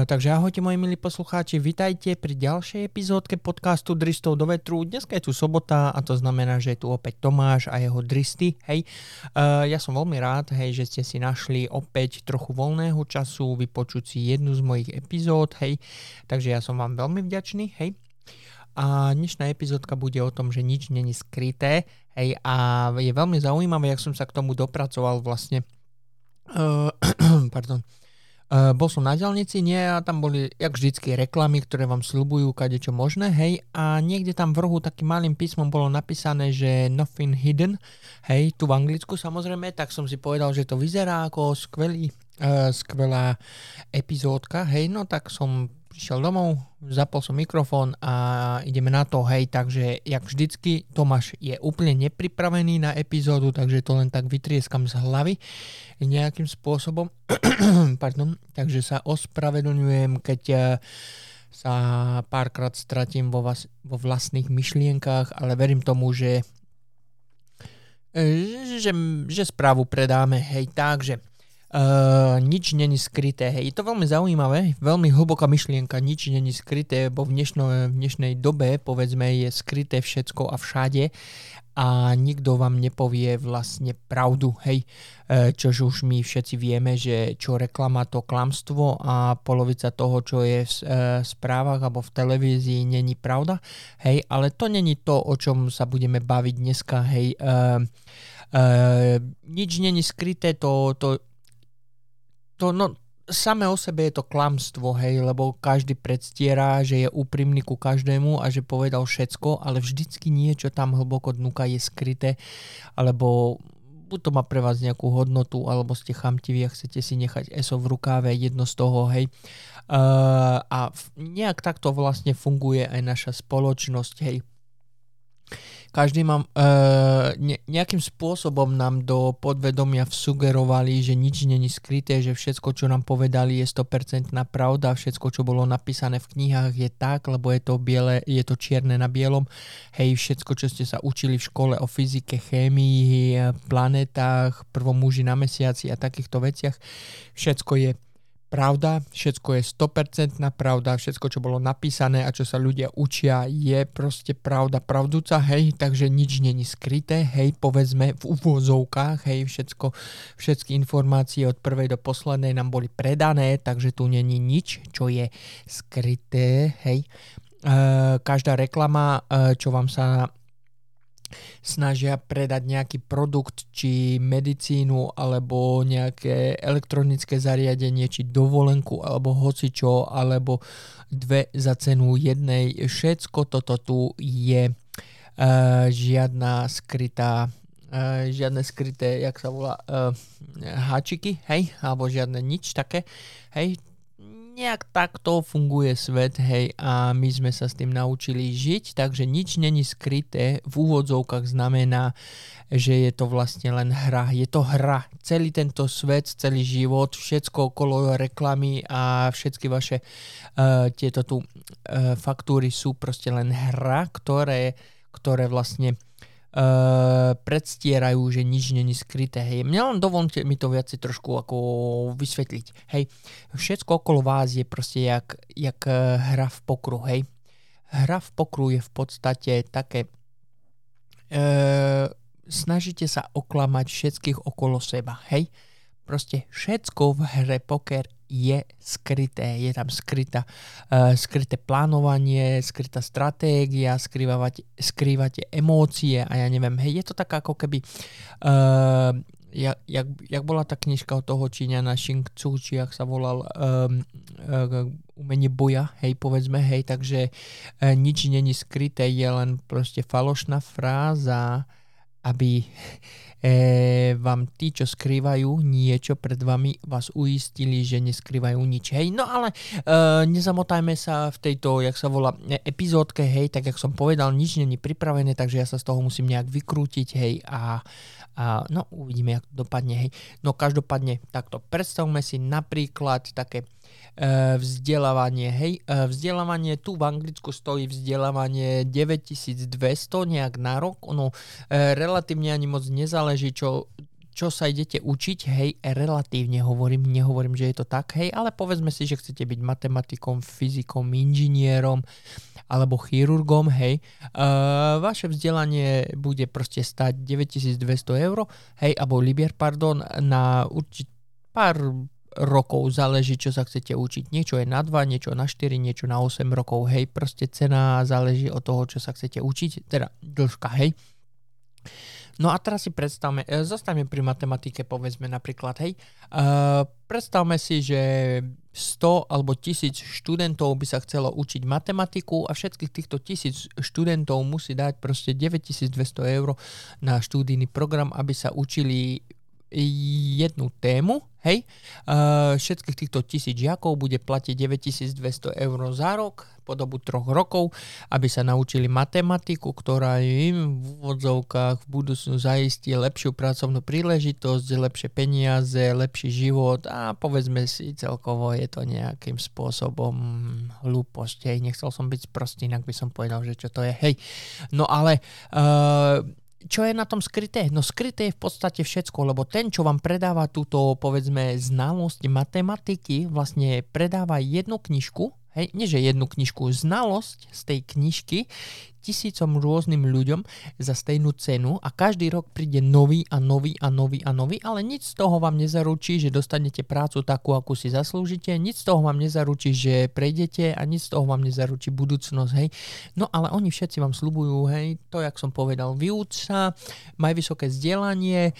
Takže ahojte moji milí poslucháči, vitajte pri ďalšej epizódke podcastu Dristov do vetru. Dneska je tu sobota a to znamená, že je tu opäť Tomáš a jeho dristy, hej. Ja som veľmi rád, hej, že ste si našli opäť trochu voľného času vypočuť si jednu z mojich epizód, hej. Takže ja som vám veľmi vďačný, hej. A dnešná epizódka bude o tom, že nič není skryté, hej. A je veľmi zaujímavé, jak som sa k tomu dopracoval vlastne. Pardon. Bol som na diaľnici, nie, a tam boli jak vždycky reklamy, ktoré vám sľubujú kadečo možné, hej, a niekde tam v rohu takým malým písmom bolo napísané, že Nothing Hidden, hej, tu v Anglicku samozrejme, tak som si povedal, že to vyzerá ako skvelá epizódka, hej, no tak som prišiel domov, zapol som mikrofón a ideme na to, hej, takže jak vždycky Tomáš je úplne nepripravený na epizódu, takže to len tak vytrieskam z hlavy nejakým spôsobom. Pardon, takže sa ospravedlňujem, keď sa párkrát stratím vo vlastných myšlienkách, ale verím tomu, že správu predáme, hej, takže nič není skryté, hej, je to veľmi zaujímavé, veľmi hlboká myšlienka, nič není skryté, bo v dnešnej dobe, povedzme, je skryté všetko a všade a nikto vám nepovie vlastne pravdu, hej, čož už my všetci vieme, že čo reklama, to klamstvo a polovica toho, čo je v správach alebo v televízii, není pravda, hej, ale to není to, o čom sa budeme baviť dneska, hej, nič není skryté, no, same o sebe je to klamstvo, hej, lebo každý predstiera, že je úprimný ku každému a že povedal všetko, ale vždycky niečo tam hlboko dnuka je skryté, alebo buď to má pre vás nejakú hodnotu, alebo ste chamtiví a chcete si nechať eso v rukáve, jedno z toho, hej. A nejak takto vlastne funguje aj naša spoločnosť, hej. Každý mám nejakým spôsobom nám do podvedomia vsugerovali, že nič není skryté, že všetko, čo nám povedali, je 100% pravda, všetko, čo bolo napísané v knihách, je tak, lebo je to čierne na bielom. Hej, všetko, čo ste sa učili v škole o fyzike, chémii, planetách, prvom muži na mesiaci a takýchto veciach, všetko je pravda, všetko je 100% pravda, všetko, čo bolo napísané a čo sa ľudia učia, je proste pravda, pravdúca, hej, takže nič není skryté, hej, povedzme v uvozovkách, hej, všetky informácie od prvej do poslednej nám boli predané, takže tu není nič, čo je skryté, hej. Každá reklama, čo vám sa snažia predať nejaký produkt či medicínu alebo nejaké elektronické zariadenie či dovolenku alebo hocičo alebo dve za cenu jednej, všetko toto tu je žiadne skryté, jak sa volá, háčiky, hej, alebo žiadne nič také, hej. Nejak takto funguje svet, hej, a my sme sa s tým naučili žiť, takže nič není skryté, v úvodzovkách znamená, že je to vlastne len hra, je to hra, celý tento svet, celý život, všetko okolo reklamy a všetky vaše tieto tu faktúry sú proste len hra, ktoré vlastne predstierajú, že nič není skryté, hej. Mne len dovolte mi to viac trošku ako vysvetliť, hej. Všetko okolo vás je proste jak hra v pokru, hej. Hra v pokru je v podstate také, snažíte sa oklamať všetkých okolo seba, hej. Proste všetko v hre poker je skryté, je tam skryté plánovanie, skrytá stratégia, skrývate emócie a ja neviem, hej, je to taká ako keby, jak bola tá knižka od toho Číňana Xing Tzu, či jak sa volal, umenie boja, hej, povedzme, hej, takže nič není skryté, je len proste falošná fráza, aby vám tí, čo skrývajú niečo pred vami, vás uistili, že neskrývajú nič, hej. No ale nezamotajme sa v tejto, jak sa volá, epizódke, hej, tak jak som povedal, nič není pripravené, takže ja sa z toho musím nejak vykrútiť, hej, a no uvidíme, jak to dopadne, hej. No každopádne takto, predstavme si napríklad také vzdelávanie, hej, vzdelávanie tu v Anglicku stojí vzdelávanie 9200 nejak na rok, ono relatívne ani moc nezáleží, čo sa idete učiť, hej, relatívne hovorím, nehovorím, že je to tak, hej, ale povedzme si, že chcete byť matematikom, fyzikom, inžinierom alebo chirurgom, hej, vaše vzdelanie bude proste stať 9200 €, hej, alebo libier, pardon, na určitý pár rokov, záleží, čo sa chcete učiť. Niečo je na 2, niečo na 4, niečo na 8 rokov, hej, proste cena záleží od toho, čo sa chcete učiť, teda dĺžka, hej. No a teraz si predstavme, zostaneme pri matematike, povedzme napríklad, hej, predstavme si, že 100 alebo 1000 študentov by sa chcelo učiť matematiku a všetkých týchto 1000 študentov musí dať proste 9200 € na študijný program, aby sa učili jednu tému, hej, všetkých týchto 1000 žiakov bude platiť 9200 € za rok po dobu 3 rokov, aby sa naučili matematiku, ktorá im v úvodzovkách v budúcnu zaistí lepšiu pracovnú príležitosť, lepšie peniaze, lepší život a povedzme si celkovo je to nejakým spôsobom hlúposť, hej, nechcel som byť prostý, inak by som povedal, že čo to je, hej. No ale čo je na tom skryté? No skryté je v podstate všetko, lebo ten, čo vám predáva túto, povedzme, znalosť matematiky, vlastne predáva jednu knižku, hej, nie že jednu knižku, znalosť z tej knižky tisícom rôznym ľuďom za stejnú cenu a každý rok príde nový a nový a nový a nový, ale nič z toho vám nezaručí, že dostanete prácu takú, akú si zaslúžite, nič z toho vám nezaručí, že prejdete a nič z toho vám nezaručí budúcnosť, hej. No ale oni všetci vám sľubujú, hej, to, jak som povedal, vyuč sa, maj vysoké vzdelanie,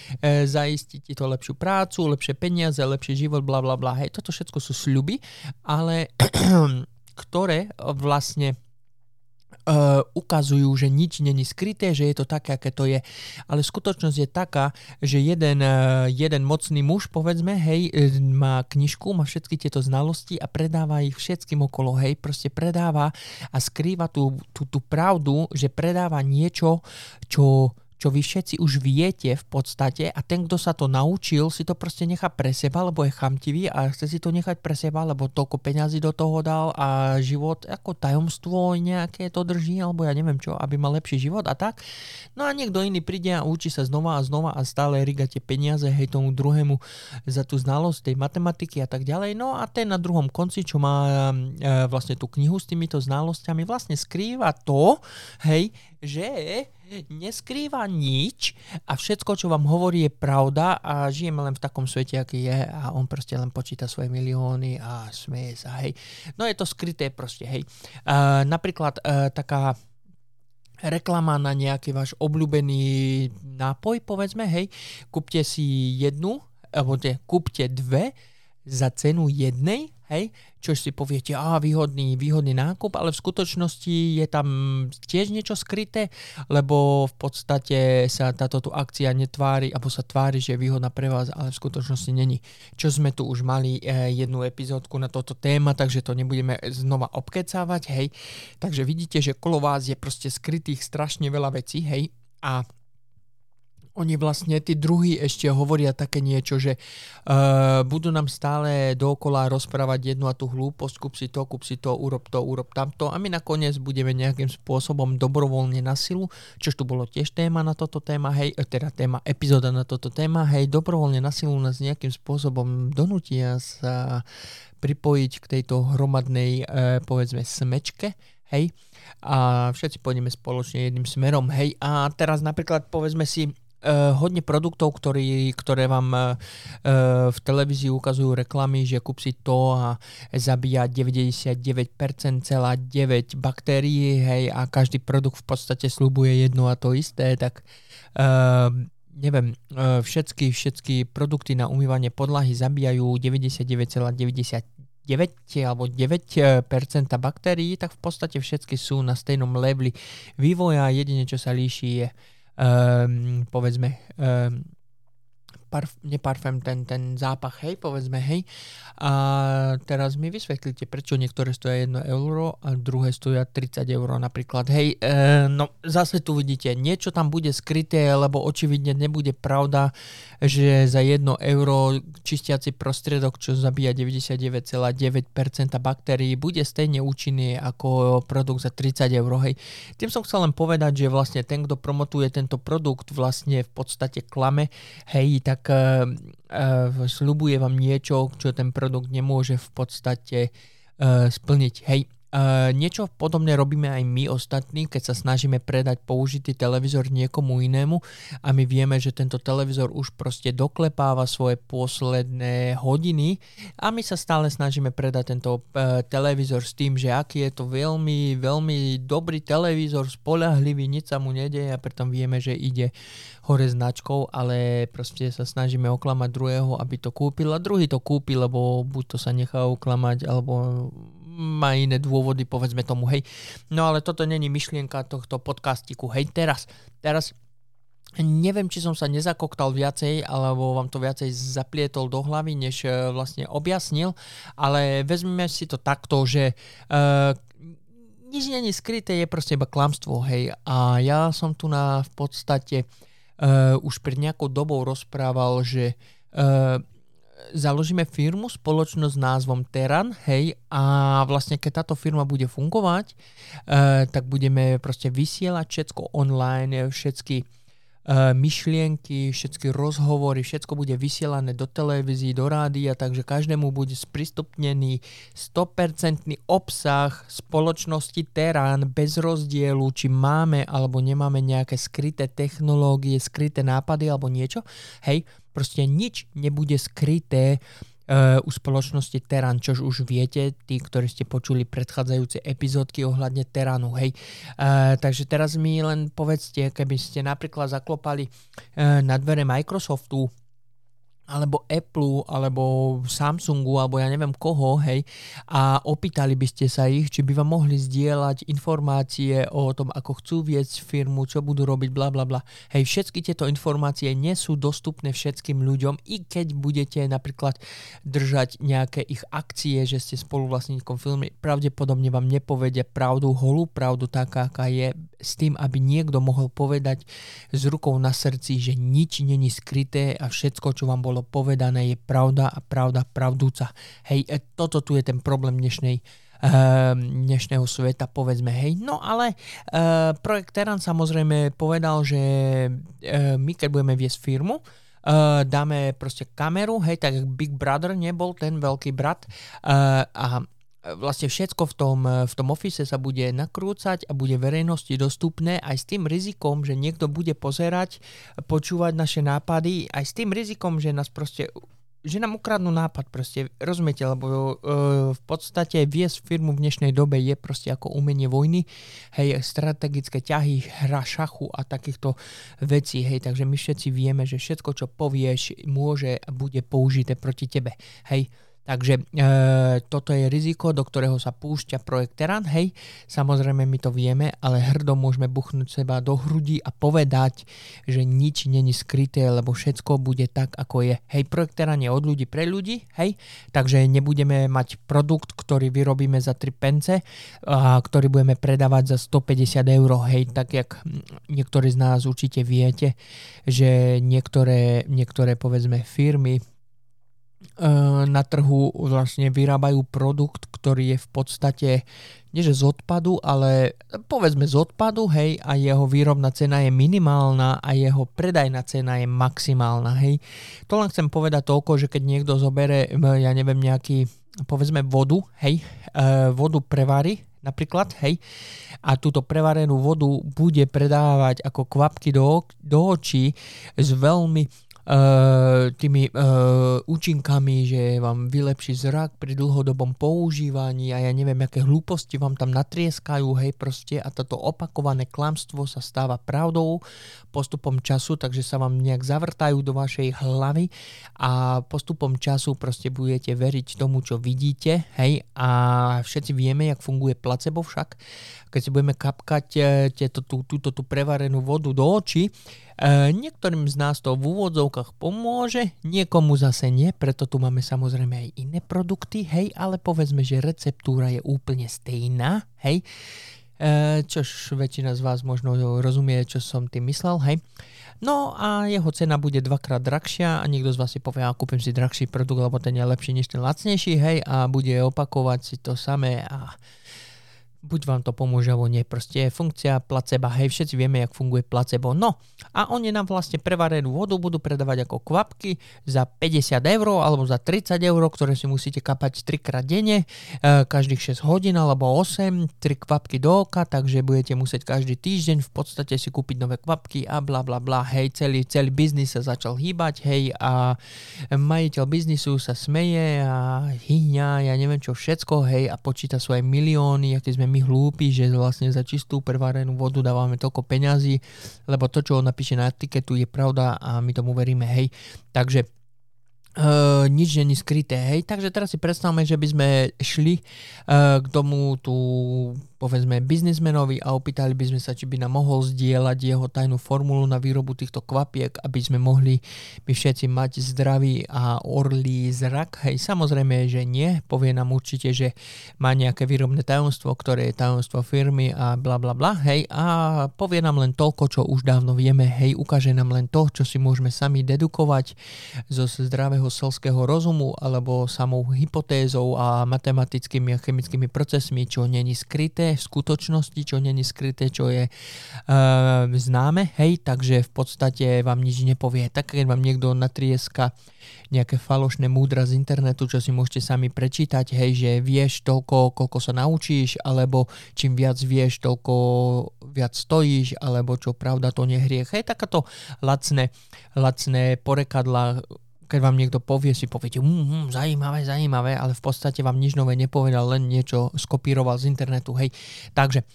zaistí ti to lepšiu prácu, lepšie peniaze, lepší život, bla bla bla, hej, toto všetko sú sľuby, ale ktoré vlastne ukazujú, že nič není skryté, že je to také, aké to je. Ale skutočnosť je taká, že jeden mocný muž, povedzme, hej, má knižku, má všetky tieto znalosti a predáva ich všetkým okolo, hej, proste predáva a skrýva tú pravdu, že predáva niečo, čo vy všetci už viete v podstate a ten, kto sa to naučil, si to proste nechá pre seba, lebo je chamtivý a chce si to nechať pre seba, lebo toľko peňazí do toho dal a život ako tajomstvo nejaké to drží, alebo ja neviem čo, aby mal lepší život a tak. No a niekto iný príde a učí sa znova a znova a stále rigate peniaze, hej, tomu druhému za tú znalosť tej matematiky a tak ďalej. No a ten na druhom konci, čo má vlastne tú knihu s týmito znalosťami, vlastne skrýva to, hej, že neskrýva nič a všetko, čo vám hovorí, je pravda a žijeme len v takom svete, aký je a on proste len počíta svoje milióny a smeje sa, hej. No je to skryté proste, hej. Napríklad taká reklama na nejaký váš obľúbený nápoj, povedzme, hej. Kúpte si jednu, alebo kúpte dve za cenu jednej, hej, čo si poviete, výhodný nákup, ale v skutočnosti je tam tiež niečo skryté, lebo v podstate sa táto akcia netvári, alebo sa tvári, že je výhodná pre vás, ale v skutočnosti není. Čo sme tu už mali jednu epizódku na toto téma, takže to nebudeme znova obkecávať, hej. Takže vidíte, že kolo vás je proste skrytých strašne veľa vecí, hej, a oni vlastne, tí druhí ešte hovoria také niečo, že budú nám stále dookola rozprávať jednu a tú hlúposť, kúp si to, urob tamto a my nakoniec budeme nejakým spôsobom dobrovoľne na silu, čo tu bolo tiež téma na toto téma, hej, teda téma, epizóda na toto téma, hej, dobrovoľne na silu nás nejakým spôsobom donútia sa pripojiť k tejto hromadnej, povedzme, smečke, hej, a všetci pôjdeme spoločne jedným smerom, hej, a teraz napríklad povedzme si, hodne produktov, ktoré vám v televízii ukazujú reklamy, že kúp si to a zabíja 99,9% baktérií, hej, a každý produkt v podstate sľubuje jedno a to isté, tak neviem, všetky produkty na umývanie podlahy zabíjajú 99,9% baktérií, tak v podstate všetky sú na stejnom leveli vývoja, jedine čo sa líši je povedzme ten zápach, hej, povedzme, hej. A teraz mi vysvetlíte, prečo niektoré stoja 1 € a druhé stoja 30 € napríklad, hej. No zase tu vidíte, niečo tam bude skryté, lebo očividne nebude pravda, že za 1 € čistiaci prostriedok, čo zabíja 99,9% baktérií, bude stejne účinný ako produkt za 30 €. Hej. Tým som chcel len povedať, že vlastne ten, kto promotuje tento produkt, vlastne v podstate klame, hej, tak sľubuje vám niečo, čo ten produkt nemôže v podstate splniť. Hej. Niečo podobné robíme aj my ostatní, keď sa snažíme predať použitý televízor niekomu inému a my vieme, že tento televízor už proste doklepáva svoje posledné hodiny a my sa stále snažíme predať tento televízor s tým, že aký je to veľmi, veľmi dobrý televízor, spoľahlivý, nič sa mu nedeje a preto vieme, že ide hore značkou, ale proste sa snažíme oklamať druhého, aby to kúpil a druhý to kúpi, lebo buď to sa nechá oklamať, alebo má iné dôvody, povedzme tomu, hej. No ale toto není myšlienka tohto podcastiku, hej. Teraz neviem, či som sa nezakoktal viacej, alebo vám to viacej zaplietol do hlavy, než vlastne objasnil, ale vezmeme si to takto, že nič není skryté, je proste iba klamstvo, hej. A ja som tu na v podstate už pred nejakou dobou rozprával, že založíme firmu, spoločnosť s názvom Terran, hej, a vlastne keď táto firma bude fungovať, tak budeme proste vysielať všetko online, všetky myšlienky, všetky rozhovory, všetko bude vysielané do televízií, do rádia, takže každému bude sprístupnený 100% obsah spoločnosti Terran bez rozdielu, či máme alebo nemáme nejaké skryté technológie, skryté nápady alebo niečo, hej. Proste nič nebude skryté u spoločnosti Terran, čož už viete, tí, ktorí ste počuli predchádzajúce epizódky ohľadne Terranu, hej. Takže teraz mi len povedzte, keby ste napríklad zaklopali na dvere Microsoftu, alebo Apple, alebo Samsungu, alebo ja neviem koho, hej, a opýtali by ste sa ich, či by vám mohli zdieľať informácie o tom, ako chcú viesť firmu, čo budú robiť, bla bla bla. Hej, všetky tieto informácie nie sú dostupné všetkým ľuďom, i keď budete napríklad držať nejaké ich akcie, že ste spoluvlastníkom firmy, pravdepodobne vám nepovedia pravdu, holú pravdu, taká, aká je, s tým, aby niekto mohol povedať s rukou na srdci, že nič není skryté a všetko, čo vám bolo povedané, je pravda a pravda pravdúca. Hej, toto tu je ten problém dnešného sveta, povedzme, hej. No ale projekt Terran samozrejme povedal, že my keď budeme viesť firmu, dáme proste kameru, hej, tak Big Brother nebol ten veľký brat a vlastne všetko v tom office sa bude nakrúcať a bude verejnosti dostupné aj s tým rizikom, že niekto bude pozerať, počúvať naše nápady, aj s tým rizikom, že nás proste, že nám ukradnú nápad, proste, rozumiete, lebo v podstate viesť firmu v dnešnej dobe je proste ako umenie vojny, hej, strategické ťahy, hra šachu a takýchto vecí, hej, takže my všetci vieme, že všetko, čo povieš, môže a bude použité proti tebe, hej. Takže toto je riziko, do ktorého sa púšťa projekt Terran, hej, samozrejme my to vieme, ale hrdo môžeme buchnúť seba do hrudi a povedať, že nič není skryté, lebo všetko bude tak, ako je. Hej, projekt Terran je od ľudí pre ľudí, hej, takže nebudeme mať produkt, ktorý vyrobíme za 3 pence, a ktorý budeme predávať za 150 €, hej, tak jak niektorí z nás určite viete, že niektoré povedzme firmy na trhu vlastne vyrábajú produkt, ktorý je v podstate nie že z odpadu, ale povedzme z odpadu, hej, a jeho výrobná cena je minimálna a jeho predajná cena je maximálna, hej. To len chcem povedať toľko, že keď niekto zobere, ja neviem, nejaký, povedzme vodu, hej, vodu prevarí napríklad, hej, a túto prevarenú vodu bude predávať ako kvapky do očí s veľmi tými účinkami, že vám vylepší zrak pri dlhodobom používaní a ja neviem, aké hlúposti vám tam natrieskajú, hej, proste a toto opakované klamstvo sa stáva pravdou postupom času, takže sa vám nejak zavrtajú do vašej hlavy a postupom času proste budete veriť tomu, čo vidíte, hej, a všetci vieme, jak funguje placebo však, keď si budeme kapkať túto prevarenú vodu do očí, niektorým z nás to v úvodzovkách pomôže, niekomu zase nie, preto tu máme samozrejme aj iné produkty, hej, ale povedzme, že receptúra je úplne stejná, hej, čož väčšina z vás možno rozumie, čo som tým myslel, hej. No a jeho cena bude dvakrát drahšia a niekto z vás si povie, kúpim si drahší produkt, lebo ten je lepší než ten lacnejší, hej, a bude opakovať si to samé a buď vám to pomôže, alebo nie. Proste je funkcia placebo. Hej, všetci vieme, jak funguje placebo. No a oni nám vlastne prevarenú vodu budú predávať ako kvapky za 50 € alebo za 30 €, ktoré si musíte kapať 3-krát denne, každých 6 hodín alebo 8, 3 kvapky do oka, takže budete musieť každý týždeň v podstate si kúpiť nové kvapky a bla bla bla. Hej, celý biznis sa začal hýbať, hej, a majiteľ biznisu sa smeje a hyňa, ja neviem čo všetko, hej, a počíta svoje milióny, aký sme my hlúpi, že vlastne za čistú prevarenú vodu dávame toľko peňazí, lebo to, čo on napíše na etiketu, je pravda a my tomu veríme, hej. Takže nič není skryté, hej. Takže teraz si predstavme, že by sme šli k tomu tu, povedzme, biznismenovi a opýtali by sme sa, či by nám mohol zdieľať jeho tajnú formulu na výrobu týchto kvapiek, aby sme mohli my všetci mať zdravý a orlý zrak. Hej, samozrejme, že nie. Povie nám určite, že má nejaké výrobné tajomstvo, ktoré je tajomstvo firmy a bla bla bla. Hej, a povie nám len toľko, čo už dávno vieme. Hej, ukáže nám len to, čo si môžeme sami dedukovať zo zdravého selského rozumu alebo samou hypotézou a matematickými a chemickými procesmi, čo není skryté v skutočnosti, čo není skryté, čo je známe, hej, takže v podstate vám nič nepovie. Tak keď vám niekto natrieska nejaké falošné múdra z internetu, čo si môžete sami prečítať, hej, že vieš toľko, koľko sa naučíš, alebo čím viac vieš, toľko viac stojíš, alebo čo pravda, to nie hriech. Hej, takáto lacné porekadla. Keď vám niekto povie, si poviete, zaujímavé, ale v podstate vám nič nové nepovedal, len niečo skopíroval z internetu, hej. Takže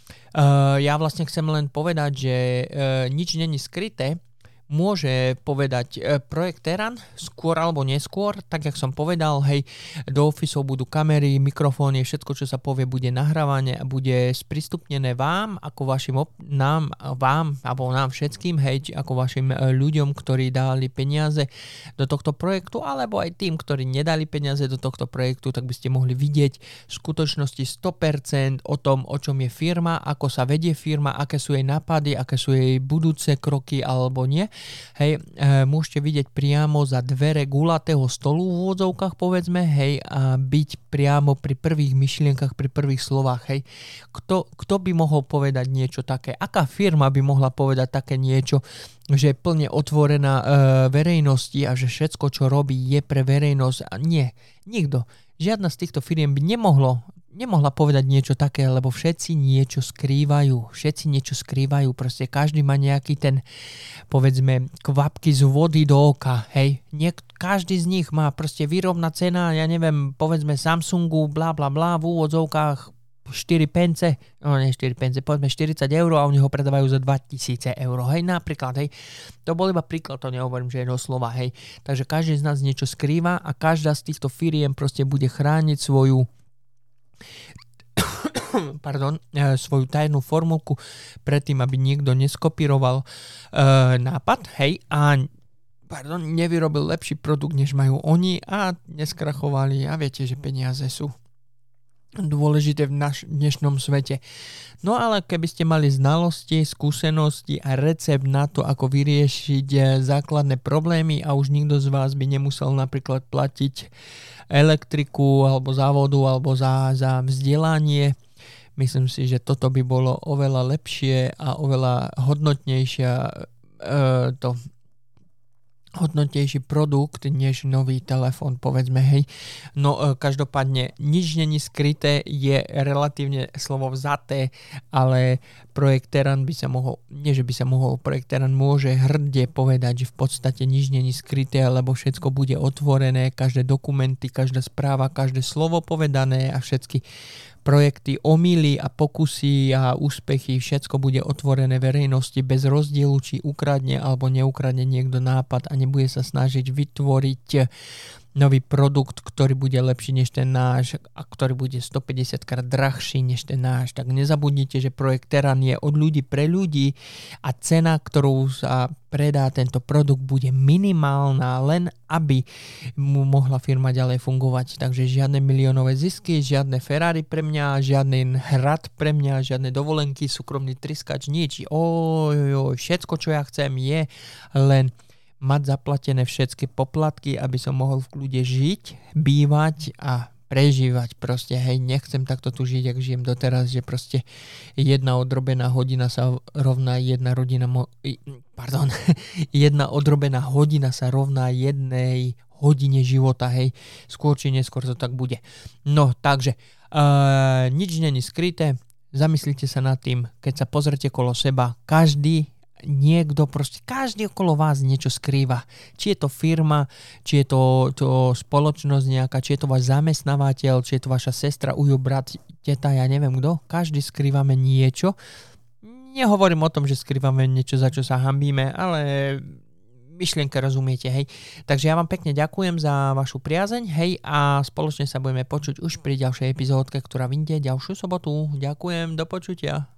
ja vlastne chcem len povedať, že nič není skryté, môže povedať projekt Terran skôr alebo neskôr, tak jak som povedal, hej, do ofisov budú kamery, mikrofóny, všetko, čo sa povie, bude nahrávané a bude sprístupnené vám, ako vašim vám všetkým, hej, ako vašim ľuďom, ktorí dali peniaze do tohto projektu, alebo aj tým, ktorí nedali peniaze do tohto projektu, tak by ste mohli vidieť v skutočnosti 100% o tom, o čom je firma, ako sa vedie firma, aké sú jej nápady, aké sú jej budúce kroky alebo nie. Hej, môžete vidieť priamo za dvere gulatého stolu v úvodzovkách, povedzme, hej, a byť priamo pri prvých myšlienkach, pri prvých slovách, hej. Kto by mohol povedať niečo také? Aká firma by mohla povedať také niečo, že je plne otvorená verejnosti a že všetko, čo robí, je pre verejnosť? A nie, nikto. Žiadna z týchto firiem by nemohla povedať niečo také, lebo všetci niečo skrývajú, proste každý má nejaký ten, povedzme, kvapky z vody do oka, hej, každý z nich má proste výrobná cena, ja neviem, povedzme Samsungu, bla bla bla, v úvodzovkách 40 € a oni ho predávajú za 2000 €, hej, napríklad, hej, to bol iba príklad, to nehovorím, že je doslova, hej, takže každý z nás niečo skrýva a každá z týchto firiem proste bude chrániť svoju tajnú formulku predtým, aby niekto neskopíroval nápad, hej, a nevyrobil lepší produkt, než majú oni a neskrachovali, a viete, že peniaze sú dôležité v dnešnom svete. No ale keby ste mali znalosti, skúsenosti a recept na to, ako vyriešiť základné problémy a už nikto z vás by nemusel napríklad platiť elektriku alebo za vodu alebo za vzdelanie, myslím si, že toto by bolo oveľa lepšie a oveľa hodnotnejší produkt, než nový telefón, povedzme, hej. No každopádne, nič není skryté, je relatívne slovo vzaté, ale projekt Terran projekt Terran môže hrdie povedať, že v podstate nič není skryté, lebo všetko bude otvorené, každé dokumenty, každá správa, každé slovo povedané a všetky projekty, omily a pokusy a úspechy, všetko bude otvorené verejnosti bez rozdielu, či ukradne alebo neukradne niekto nápad a nebude sa snažiť vytvoriť nový produkt, ktorý bude lepší než ten náš a ktorý bude 150 krát drahší než ten náš, tak nezabudnite, že projekt Terran je od ľudí pre ľudí a cena, ktorú sa predá tento produkt, bude minimálna, len aby mu mohla firma ďalej fungovať. Takže žiadne miliónové zisky, žiadne Ferrari pre mňa, žiadny hrad pre mňa, žiadne dovolenky, súkromný tryskač, nič. Všetko, čo ja chcem, je len mať zaplatené všetky poplatky, aby som mohol v kľude žiť, bývať a prežívať. Proste, hej, nechcem takto tu žiť, ak žijem doteraz, že proste jedna odrobená hodina sa rovná jedna odrobená hodina sa rovná jednej hodine života, hej. Skôr či neskôr to tak bude. No, takže nič není skryté. Zamyslite sa nad tým, keď sa pozrite kolo seba, každý okolo vás niečo skrýva. Či je to firma, či je to spoločnosť nejaká, či je to váš zamestnávateľ, či je to vaša sestra, ujo, brat, teta, ja neviem kto. Každý skrývame niečo. Nehovorím o tom, že skrývame niečo, za čo sa hanbíme, ale myšlienka rozumiete, hej. Takže ja vám pekne ďakujem za vašu priazeň, hej, a spoločne sa budeme počuť už pri ďalšej epizódke, ktorá vyjde ďalšiu sobotu. Ďakujem, do počutia.